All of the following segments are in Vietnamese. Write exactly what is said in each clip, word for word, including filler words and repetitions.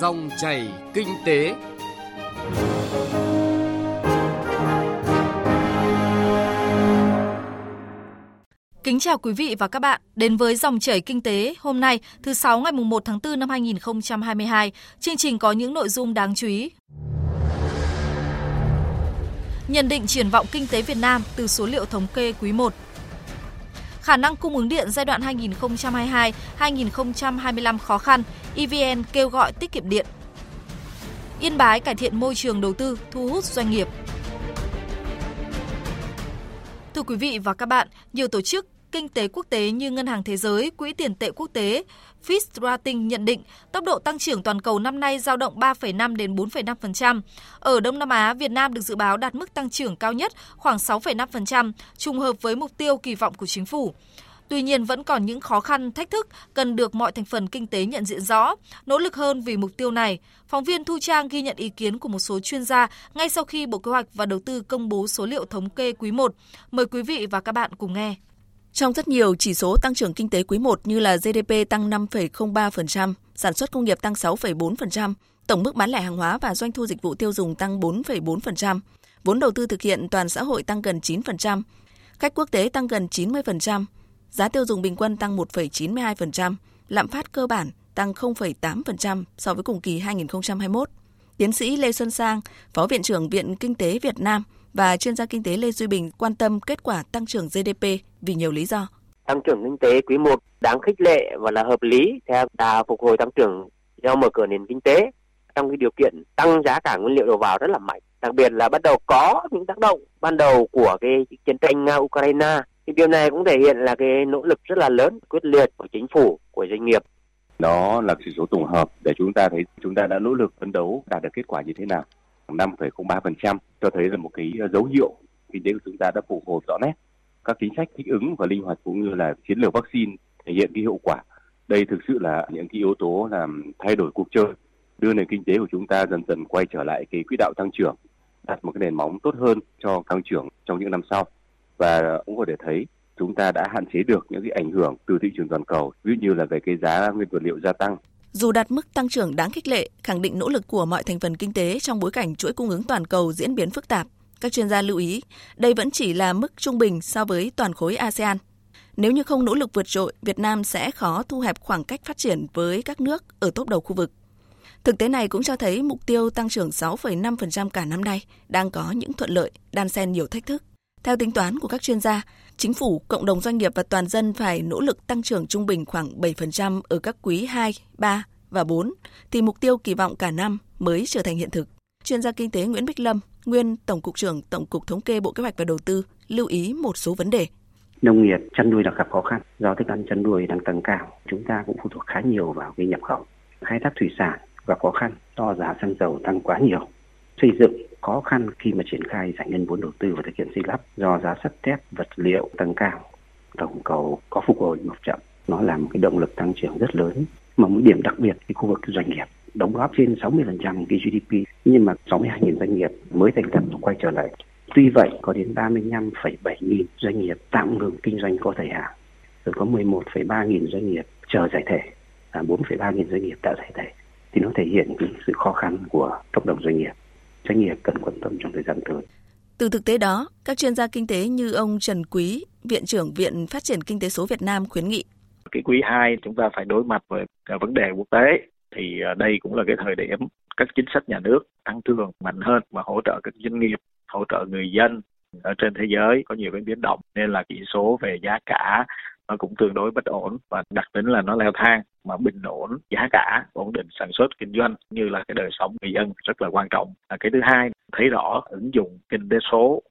Dòng chảy kinh tế. Kính chào quý vị và các bạn, đến với dòng chảy kinh tế hôm nay, thứ sáu ngày mùng một tháng tư năm hai nghìn không trăm hai mươi hai, chương trình có những nội dung đáng chú ý. Nhận định triển vọng kinh tế Việt Nam từ số liệu thống kê quý một. Khả năng cung ứng điện giai đoạn hai nghìn không trăm hai mươi hai đến hai nghìn không trăm hai mươi lăm khó khăn, e vê en kêu gọi tiết kiệm điện. Yên Bái cải thiện môi trường đầu tư, thu hút doanh nghiệp. Thưa quý vị và các bạn, nhiều tổ chức kinh tế quốc tế như Ngân hàng Thế giới, Quỹ tiền tệ quốc tế, Fitch Ratings nhận định tốc độ tăng trưởng toàn cầu năm nay dao động ba phẩy năm đến bốn phẩy năm phần trăm. Ở Đông Nam Á, Việt Nam được dự báo đạt mức tăng trưởng cao nhất khoảng sáu phẩy năm phần trăm, trùng hợp với mục tiêu kỳ vọng của chính phủ. Tuy nhiên vẫn còn những khó khăn, thách thức cần được mọi thành phần kinh tế nhận diện rõ, nỗ lực hơn vì mục tiêu này. Phóng viên Thu Trang ghi nhận ý kiến của một số chuyên gia ngay sau khi Bộ Kế hoạch và Đầu tư công bố số liệu thống kê quý một. Mời quý vị và các bạn cùng nghe. Trong rất nhiều chỉ số tăng trưởng kinh tế quý một như là giê đê pê tăng năm phẩy không ba phần trăm, sản xuất công nghiệp tăng sáu phẩy bốn phần trăm, tổng mức bán lẻ hàng hóa và doanh thu dịch vụ tiêu dùng tăng bốn phẩy bốn phần trăm, vốn đầu tư thực hiện toàn xã hội tăng gần chín phần trăm, khách quốc tế tăng gần chín mươi phần trăm, giá tiêu dùng bình quân tăng một phẩy chín mươi hai phần trăm, lạm phát cơ bản tăng không phẩy tám phần trăm so với cùng kỳ hai nghìn không trăm hai mươi mốt. Tiến sĩ Lê Xuân Sang, Phó Viện trưởng Viện Kinh tế Việt Nam và chuyên gia kinh tế Lê Duy Bình quan tâm kết quả tăng trưởng giê đê pê vì nhiều lý do. Tăng trưởng kinh tế quý một đáng khích lệ và là hợp lý theo đà phục hồi tăng trưởng do mở cửa nền kinh tế trong cái điều kiện tăng giá cả nguyên liệu đầu vào rất là mạnh. Đặc biệt là bắt đầu có những tác động ban đầu của cái chiến tranh Nga-Ukraine. Thì điều này cũng thể hiện là cái nỗ lực rất là lớn, quyết liệt của chính phủ, của doanh nghiệp. Đó là chỉ số tổng hợp để chúng ta thấy chúng ta đã nỗ lực phấn đấu đạt được kết quả như thế nào. năm phẩy không ba phần trăm cho thấy là một cái dấu hiệu kinh tế của chúng ta đã phục hồi rõ nét. Các chính sách thích ứng và linh hoạt cũng như là chiến lược vaccine thể hiện cái hiệu quả. Đây thực sự là những cái yếu tố làm thay đổi cuộc chơi, đưa nền kinh tế của chúng ta dần dần quay trở lại cái quỹ đạo tăng trưởng, đặt một cái nền móng tốt hơn cho tăng trưởng trong những năm sau. Và cũng có thể thấy chúng ta đã hạn chế được những cái ảnh hưởng từ thị trường toàn cầu, ví dụ như là về cái giá nguyên vật liệu gia tăng. Dù đạt mức tăng trưởng đáng khích lệ, khẳng định nỗ lực của mọi thành phần kinh tế trong bối cảnh chuỗi cung ứng toàn cầu diễn biến phức tạp, các chuyên gia lưu ý đây vẫn chỉ là mức trung bình so với toàn khối a sê an. Nếu như không nỗ lực vượt trội, Việt Nam sẽ khó thu hẹp khoảng cách phát triển với các nước ở tốp đầu khu vực. Thực tế này cũng cho thấy mục tiêu tăng trưởng sáu phẩy năm phần trăm cả năm nay đang có những thuận lợi, đan xen nhiều thách thức. Theo tính toán của các chuyên gia, chính phủ, cộng đồng doanh nghiệp và toàn dân phải nỗ lực tăng trưởng trung bình khoảng bảy phần trăm ở các quý hai, ba và bốn, thì mục tiêu kỳ vọng cả năm mới trở thành hiện thực. Chuyên gia kinh tế Nguyễn Bích Lâm, nguyên Tổng cục trưởng Tổng cục Thống kê Bộ Kế hoạch và Đầu tư, lưu ý một số vấn đề. Nông nghiệp, chăn nuôi là gặp khó khăn, do thức ăn chăn nuôi đang tăng cao, chúng ta cũng phụ thuộc khá nhiều vào cái nhập khẩu. Khai thác thủy sản gặp khó khăn do giá xăng dầu tăng quá nhiều. Xây dựng khó khăn khi mà triển khai giải ngân vốn đầu tư và thực hiện xây lắp do giá sắt thép, vật liệu tăng cao, tổng cầu có phục hồi một chậm, nó là một cái động lực tăng trưởng rất lớn. Mà một điểm đặc biệt cái khu vực doanh nghiệp đóng góp trên sáu mươi phần trăm cái giê đê pê, nhưng mà sáu mươi hai nghìn doanh nghiệp mới thành lập quay trở lại. Tuy vậy có đến ba mươi lăm phẩy bảy nghìn doanh nghiệp tạm ngừng kinh doanh có thời hạn, rồi có mười một phẩy ba nghìn doanh nghiệp chờ giải thể, và bốn phẩy ba nghìn doanh nghiệp đã giải thể, thì nó thể hiện cái sự khó khăn của cộng đồng doanh nghiệp. Doanh nghiệp cần quan tâm trong thời gian tới. Từ thực tế đó, các chuyên gia kinh tế như ông Trần Quý, Viện trưởng Viện Phát triển Kinh tế số Việt Nam khuyến nghị. Cái quý hai chúng ta phải đối mặt với vấn đề quốc tế, thì đây cũng là cái thời điểm các chính sách nhà nước tăng cường mạnh hơn và hỗ trợ các doanh nghiệp, hỗ trợ người dân. Ở trên thế giới có nhiều cái biến động nên là chỉ số về giá cả nó cũng tương đối bất ổn và đặc tính là nó leo thang, mà bình ổn giá cả, ổn định sản xuất kinh doanh như là cái đời sống người dân rất là quan trọng. Cái thứ hai, thấy rõ ứng dụng kinh tế số,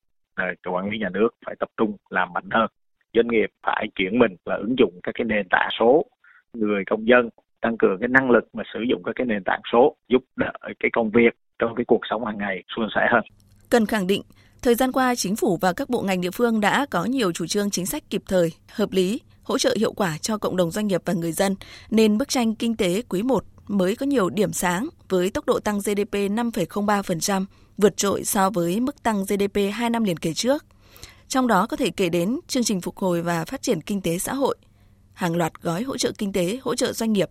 quản lý nhà nước phải tập trung làm mạnh hơn, doanh nghiệp phải chuyển mình và ứng dụng các cái nền tảng số, người công dân tăng cường cái năng lực mà sử dụng các cái nền tảng số giúp đỡ cái công việc trong cái cuộc sống hàng ngày suôn sẻ hơn. Cần khẳng định, thời gian qua, chính phủ và các bộ ngành địa phương đã có nhiều chủ trương chính sách kịp thời, hợp lý, hỗ trợ hiệu quả cho cộng đồng doanh nghiệp và người dân, nên bức tranh kinh tế quý một mới có nhiều điểm sáng với tốc độ tăng giê đê pê năm phẩy không ba phần trăm, vượt trội so với mức tăng giê đê pê hai năm liền kề trước. Trong đó có thể kể đến chương trình phục hồi và phát triển kinh tế xã hội, hàng loạt gói hỗ trợ kinh tế, hỗ trợ doanh nghiệp,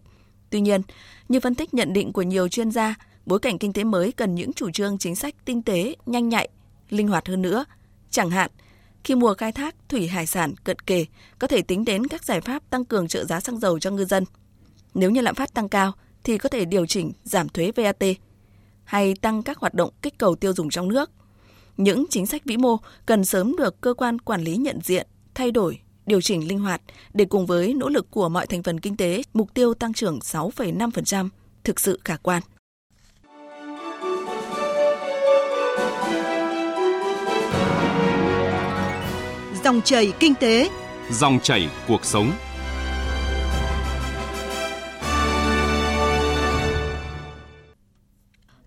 Tuy nhiên, như phân tích nhận định của nhiều chuyên gia, bối cảnh kinh tế mới cần những chủ trương chính sách tinh tế, nhanh nhạy, linh hoạt hơn nữa. Chẳng hạn, khi mùa khai thác thủy hải sản cận kề, có thể tính đến các giải pháp tăng cường trợ giá xăng dầu cho ngư dân. Nếu như lạm phát tăng cao, thì có thể điều chỉnh giảm thuế vê a tê hay tăng các hoạt động kích cầu tiêu dùng trong nước. Những chính sách vĩ mô cần sớm được cơ quan quản lý nhận diện, thay đổi, điều chỉnh linh hoạt để cùng với nỗ lực của mọi thành phần kinh tế, mục tiêu tăng trưởng sáu phẩy năm phần trăm thực sự khả quan. Dòng chảy kinh tế, dòng chảy cuộc sống.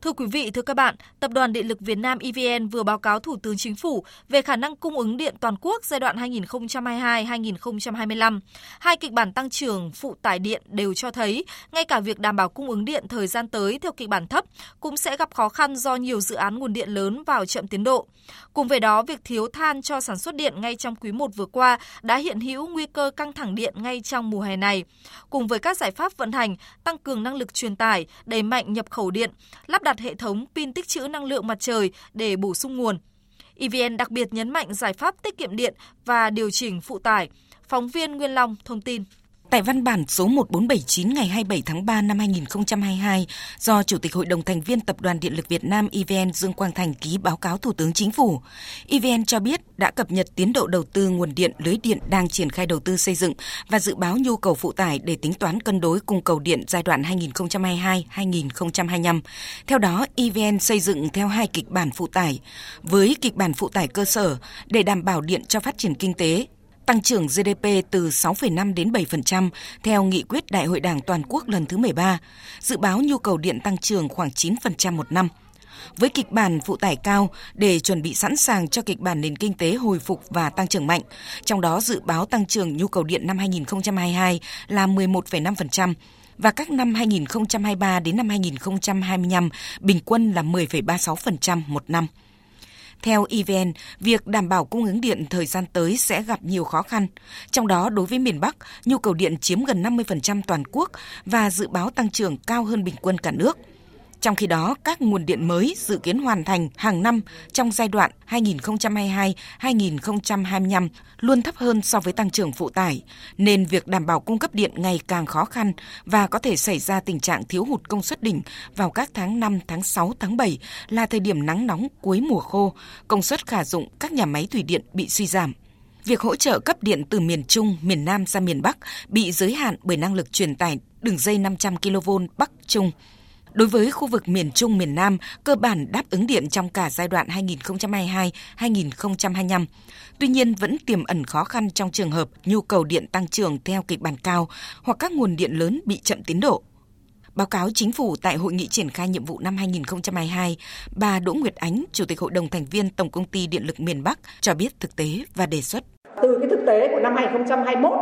Thưa quý vị, thưa các bạn, Tập đoàn Điện lực Việt Nam e vê en vừa báo cáo Thủ tướng Chính phủ về khả năng cung ứng điện toàn quốc giai đoạn hai nghìn không trăm hai mươi hai đến hai nghìn không trăm hai mươi lăm. Hai kịch bản tăng trưởng phụ tải điện đều cho thấy, ngay cả việc đảm bảo cung ứng điện thời gian tới theo kịch bản thấp cũng sẽ gặp khó khăn do nhiều dự án nguồn điện lớn vào chậm tiến độ. Cùng với đó, việc thiếu than cho sản xuất điện ngay trong quý một vừa qua đã hiện hữu nguy cơ căng thẳng điện ngay trong mùa hè này. Cùng với các giải pháp vận hành, tăng cường năng lực truyền tải, đẩy mạnh nhập khẩu điện, lắp đặt hệ thống pin tích trữ năng lượng mặt trời để bổ sung nguồn. e vê en đặc biệt nhấn mạnh giải pháp tiết kiệm điện và điều chỉnh phụ tải. Phóng viên Nguyên Long thông tin. Tại văn bản số một nghìn bốn trăm bảy mươi chín ngày hai mươi bảy tháng ba năm hai nghìn không trăm hai mươi hai do Chủ tịch Hội đồng thành viên Tập đoàn Điện lực Việt Nam e vê en Dương Quang Thành ký báo cáo Thủ tướng Chính phủ, e vê en cho biết đã cập nhật tiến độ đầu tư nguồn điện, lưới điện đang triển khai đầu tư xây dựng và dự báo nhu cầu phụ tải để tính toán cân đối cung cầu điện giai đoạn hai nghìn không trăm hai mươi hai đến hai nghìn không trăm hai mươi lăm. Theo đó, e vê en xây dựng theo hai kịch bản phụ tải. Với kịch bản phụ tải cơ sở, để đảm bảo điện cho phát triển kinh tế, tăng trưởng giê đê pê từ sáu phẩy năm đến bảy phần trăm theo nghị quyết Đại hội Đảng toàn quốc lần thứ mười ba, dự báo nhu cầu điện tăng trưởng khoảng chín phần trăm một năm. Với kịch bản phụ tải cao để chuẩn bị sẵn sàng cho kịch bản nền kinh tế hồi phục và tăng trưởng mạnh, trong đó dự báo tăng trưởng nhu cầu điện năm hai nghìn không trăm hai mươi hai là mười một phẩy năm phần trăm và các năm hai nghìn không trăm hai mươi ba đến năm hai nghìn không trăm hai mươi lăm bình quân là mười phẩy ba mươi sáu phần trăm một năm. Theo e vê en, việc đảm bảo cung ứng điện thời gian tới sẽ gặp nhiều khó khăn. Trong đó, đối với miền Bắc, nhu cầu điện chiếm gần năm mươi phần trăm toàn quốc và dự báo tăng trưởng cao hơn bình quân cả nước. Trong khi đó, các nguồn điện mới dự kiến hoàn thành hàng năm trong giai đoạn hai nghìn không trăm hai mươi hai đến hai nghìn không trăm hai mươi lăm luôn thấp hơn so với tăng trưởng phụ tải, nên việc đảm bảo cung cấp điện ngày càng khó khăn và có thể xảy ra tình trạng thiếu hụt công suất đỉnh vào các tháng năm, tháng sáu, tháng bảy là thời điểm nắng nóng cuối mùa khô, công suất khả dụng các nhà máy thủy điện bị suy giảm. Việc hỗ trợ cấp điện từ miền Trung, miền Nam ra miền Bắc bị giới hạn bởi năng lực truyền tải đường dây năm trăm ki lô vôn Bắc-Trung. Đối với khu vực miền Trung, miền Nam, cơ bản đáp ứng điện trong cả giai đoạn hai nghìn không trăm hai mươi hai đến hai nghìn không trăm hai mươi lăm. Tuy nhiên, vẫn tiềm ẩn khó khăn trong trường hợp nhu cầu điện tăng trưởng theo kịch bản cao hoặc các nguồn điện lớn bị chậm tiến độ. Báo cáo Chính phủ tại Hội nghị triển khai nhiệm vụ năm hai nghìn không trăm hai mươi hai, bà Đỗ Nguyệt Ánh, Chủ tịch Hội đồng thành viên Tổng công ty Điện lực miền Bắc cho biết thực tế và đề xuất. Từ cái thực tế của năm hai nghìn không trăm hai mươi mốt,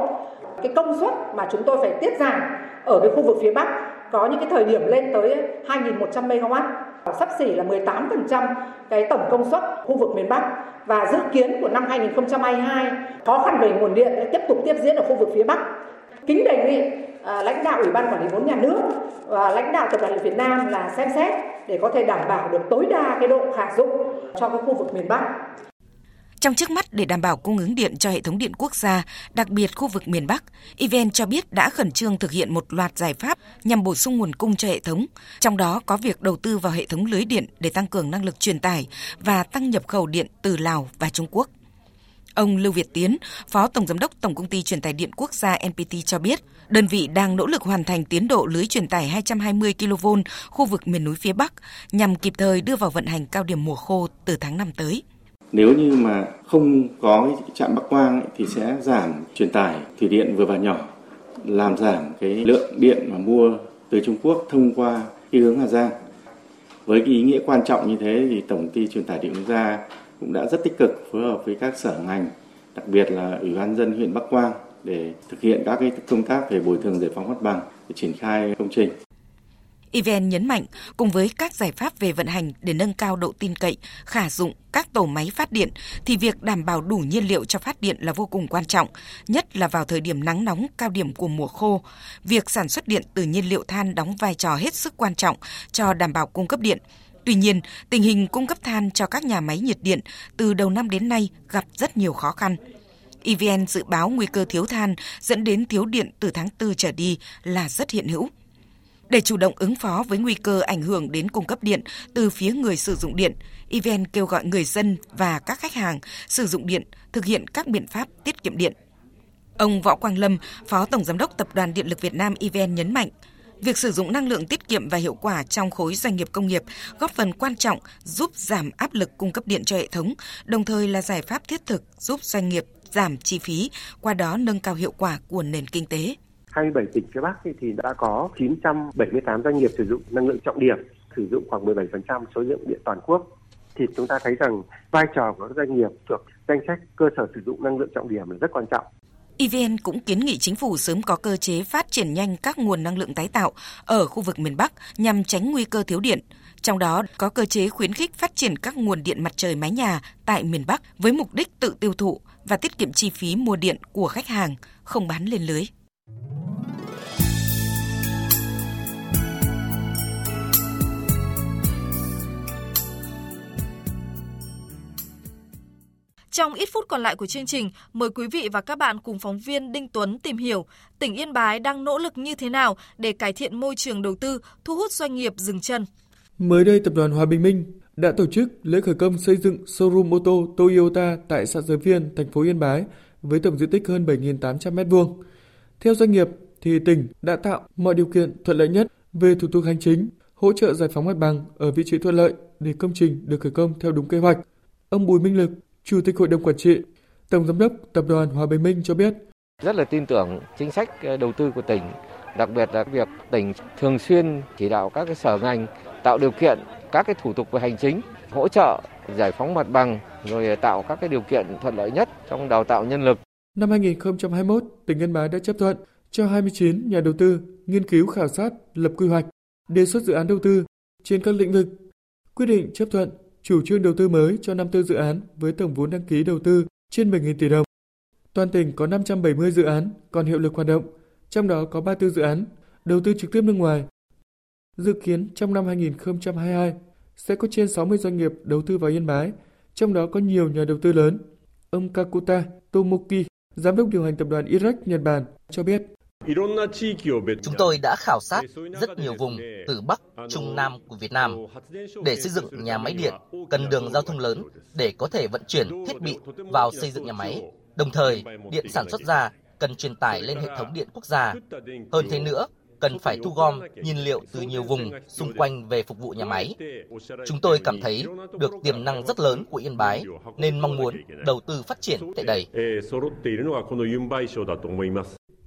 cái công suất mà chúng tôi phải tiết giảm ở cái khu vực phía Bắc có những cái thời điểm lên tới hai nghìn một trăm mê ga oát, xấp xỉ là mười tám phần trăm cái tổng công suất khu vực miền Bắc, và dự kiến của năm hai nghìn không trăm hai mươi hai khó khăn về nguồn điện tiếp tục tiếp diễn ở khu vực phía Bắc. Kính đề nghị à, lãnh đạo Ủy ban Quản lý vốn nhà nước và lãnh đạo Tập đoàn Điện lực Việt Nam là xem xét để có thể đảm bảo được tối đa cái độ khả dụng cho cái khu vực miền Bắc. Trong trước mắt để đảm bảo cung ứng điện cho hệ thống điện quốc gia, đặc biệt khu vực miền Bắc, e vê en cho biết đã khẩn trương thực hiện một loạt giải pháp nhằm bổ sung nguồn cung cho hệ thống, trong đó có việc đầu tư vào hệ thống lưới điện để tăng cường năng lực truyền tải và tăng nhập khẩu điện từ Lào và Trung Quốc. Ông Lưu Việt Tiến, Phó Tổng Giám đốc Tổng Công ty Truyền tải Điện Quốc gia en pê tê cho biết, đơn vị đang nỗ lực hoàn thành tiến độ lưới truyền tải hai trăm hai mươi ki lô vôn khu vực miền núi phía Bắc nhằm kịp thời đưa vào vận hành cao điểm mùa khô từ tháng năm tới. Nếu như mà không có trạm Bắc Quang thì sẽ giảm truyền tải thủy điện vừa và nhỏ, làm giảm cái lượng điện mà mua từ Trung Quốc thông qua cái hướng Hà Giang. Với cái ý nghĩa quan trọng như thế thì Tổng ty Truyền tải Điện Quốc gia cũng đã rất tích cực phối hợp với các sở ngành, đặc biệt là Ủy ban nhân dân huyện Bắc Quang để thực hiện các cái công tác về bồi thường giải phóng mặt bằng để triển khai công trình. e vê en nhấn mạnh, cùng với các giải pháp về vận hành để nâng cao độ tin cậy, khả dụng các tổ máy phát điện, thì việc đảm bảo đủ nhiên liệu cho phát điện là vô cùng quan trọng, nhất là vào thời điểm nắng nóng cao điểm của mùa khô. Việc sản xuất điện từ nhiên liệu than đóng vai trò hết sức quan trọng cho đảm bảo cung cấp điện. Tuy nhiên, tình hình cung cấp than cho các nhà máy nhiệt điện từ đầu năm đến nay gặp rất nhiều khó khăn. e vê en dự báo nguy cơ thiếu than dẫn đến thiếu điện từ tháng tư trở đi là rất hiện hữu. Để chủ động ứng phó với nguy cơ ảnh hưởng đến cung cấp điện từ phía người sử dụng điện, e vê en kêu gọi người dân và các khách hàng sử dụng điện thực hiện các biện pháp tiết kiệm điện. Ông Võ Quang Lâm, Phó Tổng Giám đốc Tập đoàn Điện lực Việt Nam e vê en nhấn mạnh, việc sử dụng năng lượng tiết kiệm và hiệu quả trong khối doanh nghiệp công nghiệp góp phần quan trọng giúp giảm áp lực cung cấp điện cho hệ thống, đồng thời là giải pháp thiết thực giúp doanh nghiệp giảm chi phí, qua đó nâng cao hiệu quả của nền kinh tế. hai mươi bảy tỉnh phía Bắc thì đã có chín trăm bảy mươi tám doanh nghiệp sử dụng năng lượng trọng điểm, sử dụng khoảng mười bảy phần trăm số lượng điện toàn quốc. Thì chúng ta thấy rằng vai trò của các doanh nghiệp thuộc danh sách cơ sở sử dụng năng lượng trọng điểm là rất quan trọng. e vê en cũng kiến nghị chính phủ sớm có cơ chế phát triển nhanh các nguồn năng lượng tái tạo ở khu vực miền Bắc nhằm tránh nguy cơ thiếu điện. Trong đó có cơ chế khuyến khích phát triển các nguồn điện mặt trời mái nhà tại miền Bắc với mục đích tự tiêu thụ và tiết kiệm chi phí mua điện của khách hàng, không bán lên lưới. Trong ít phút còn lại của chương trình, mời quý vị và các bạn cùng phóng viên Đinh Tuấn tìm hiểu tỉnh Yên Bái đang nỗ lực như thế nào để cải thiện môi trường đầu tư, thu hút doanh nghiệp dừng chân. Mới đây, Tập đoàn Hòa Bình Minh đã tổ chức lễ khởi công xây dựng showroom ô tô Toyota tại xã Giới Viên, thành phố Yên Bái với tổng diện tích hơn bảy nghìn tám trăm mét vuông. Theo doanh nghiệp, thì tỉnh đã tạo mọi điều kiện thuận lợi nhất về thủ tục hành chính, hỗ trợ giải phóng mặt bằng ở vị trí thuận lợi để công trình được khởi công theo đúng kế hoạch. Ông Bùi Minh Lực, Chủ tịch Hội đồng Quản trị, Tổng Giám đốc Tập đoàn Hòa Bình Minh cho biết. Rất là tin tưởng chính sách đầu tư của tỉnh, đặc biệt là việc tỉnh thường xuyên chỉ đạo các cái sở ngành tạo điều kiện các cái thủ tục về hành chính, hỗ trợ giải phóng mặt bằng, rồi tạo các cái điều kiện thuận lợi nhất trong đào tạo nhân lực. Năm hai nghìn không trăm hai mươi mốt, tỉnh Yên Bái đã chấp thuận cho hai mươi chín nhà đầu tư nghiên cứu khảo sát, lập quy hoạch, đề xuất dự án đầu tư trên các lĩnh vực, quyết định chấp thuận chủ trương đầu tư mới cho năm mươi tư dự án với tổng vốn đăng ký đầu tư trên bảy nghìn tỷ đồng. Toàn tỉnh có năm trăm bảy mươi dự án còn hiệu lực hoạt động, trong đó có ba mươi tư dự án đầu tư trực tiếp nước ngoài. Dự kiến trong năm hai nghìn không trăm hai mươi hai sẽ có trên sáu mươi doanh nghiệp đầu tư vào Yên Bái, trong đó có nhiều nhà đầu tư lớn. Ông Kakuta Tomoki, Giám đốc điều hành Tập đoàn i rếch Nhật Bản cho biết. Chúng tôi đã khảo sát rất nhiều vùng từ Bắc, Trung, Nam của Việt Nam để xây dựng nhà máy điện, cần đường giao thông lớn để có thể vận chuyển thiết bị vào xây dựng nhà máy. Đồng thời, điện sản xuất ra cần truyền tải lên hệ thống điện quốc gia. Hơn thế nữa, cần phải thu gom nhiên liệu từ nhiều vùng xung quanh về phục vụ nhà máy. Chúng tôi cảm thấy được tiềm năng rất lớn của Yên Bái nên mong muốn đầu tư phát triển tại đây.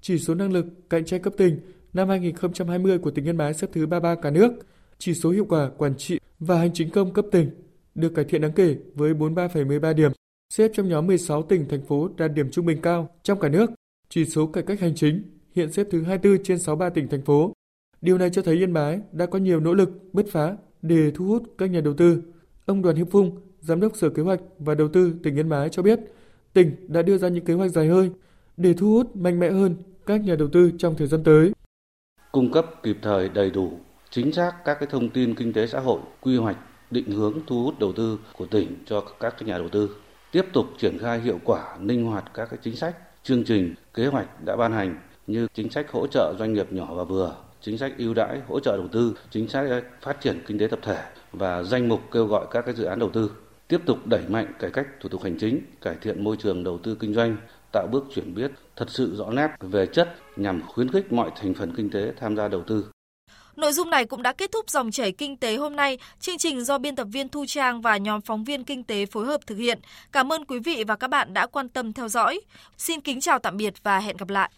Chỉ số năng lực cạnh tranh cấp tỉnh năm hai nghìn không trăm hai mươi của tỉnh Yên Bái xếp thứ ba mươi ba cả nước. Chỉ số hiệu quả quản trị và hành chính công cấp tỉnh được cải thiện đáng kể với bốn mươi ba phẩy mười ba điểm, xếp trong nhóm mười sáu tỉnh thành phố đạt điểm trung bình cao trong cả nước. Chỉ số cải cách hành chính hiện xếp thứ hai mươi tư trên sáu mươi ba tỉnh thành phố. Điều này cho thấy Yên Bái đã có nhiều nỗ lực bứt phá để thu hút các nhà đầu tư. Ông Đoàn Hiệp Phung, Giám đốc Sở Kế hoạch và Đầu tư tỉnh Yên Bái cho biết, tỉnh đã đưa ra những kế hoạch dài hơi để thu hút mạnh mẽ hơn các nhà đầu tư trong thời gian tới. Cung cấp kịp thời, đầy đủ, chính xác các cái thông tin kinh tế xã hội, quy hoạch, định hướng thu hút đầu tư của tỉnh cho các cái nhà đầu tư. Tiếp tục triển khai hiệu quả, linh hoạt các cái chính sách, chương trình, kế hoạch đã ban hành như chính sách hỗ trợ doanh nghiệp nhỏ và vừa, chính sách ưu đãi hỗ trợ đầu tư, chính sách phát triển kinh tế tập thể và danh mục kêu gọi các cái dự án đầu tư. Tiếp tục đẩy mạnh cải cách thủ tục hành chính, cải thiện môi trường đầu tư kinh doanh, tạo bước chuyển biến thật sự rõ nét về chất nhằm khuyến khích mọi thành phần kinh tế tham gia đầu tư. Nội dung này cũng đã kết thúc dòng chảy kinh tế hôm nay. Chương trình do biên tập viên Thu Trang và nhóm phóng viên kinh tế phối hợp thực hiện. Cảm ơn quý vị và các bạn đã quan tâm theo dõi. Xin kính chào tạm biệt và hẹn gặp lại.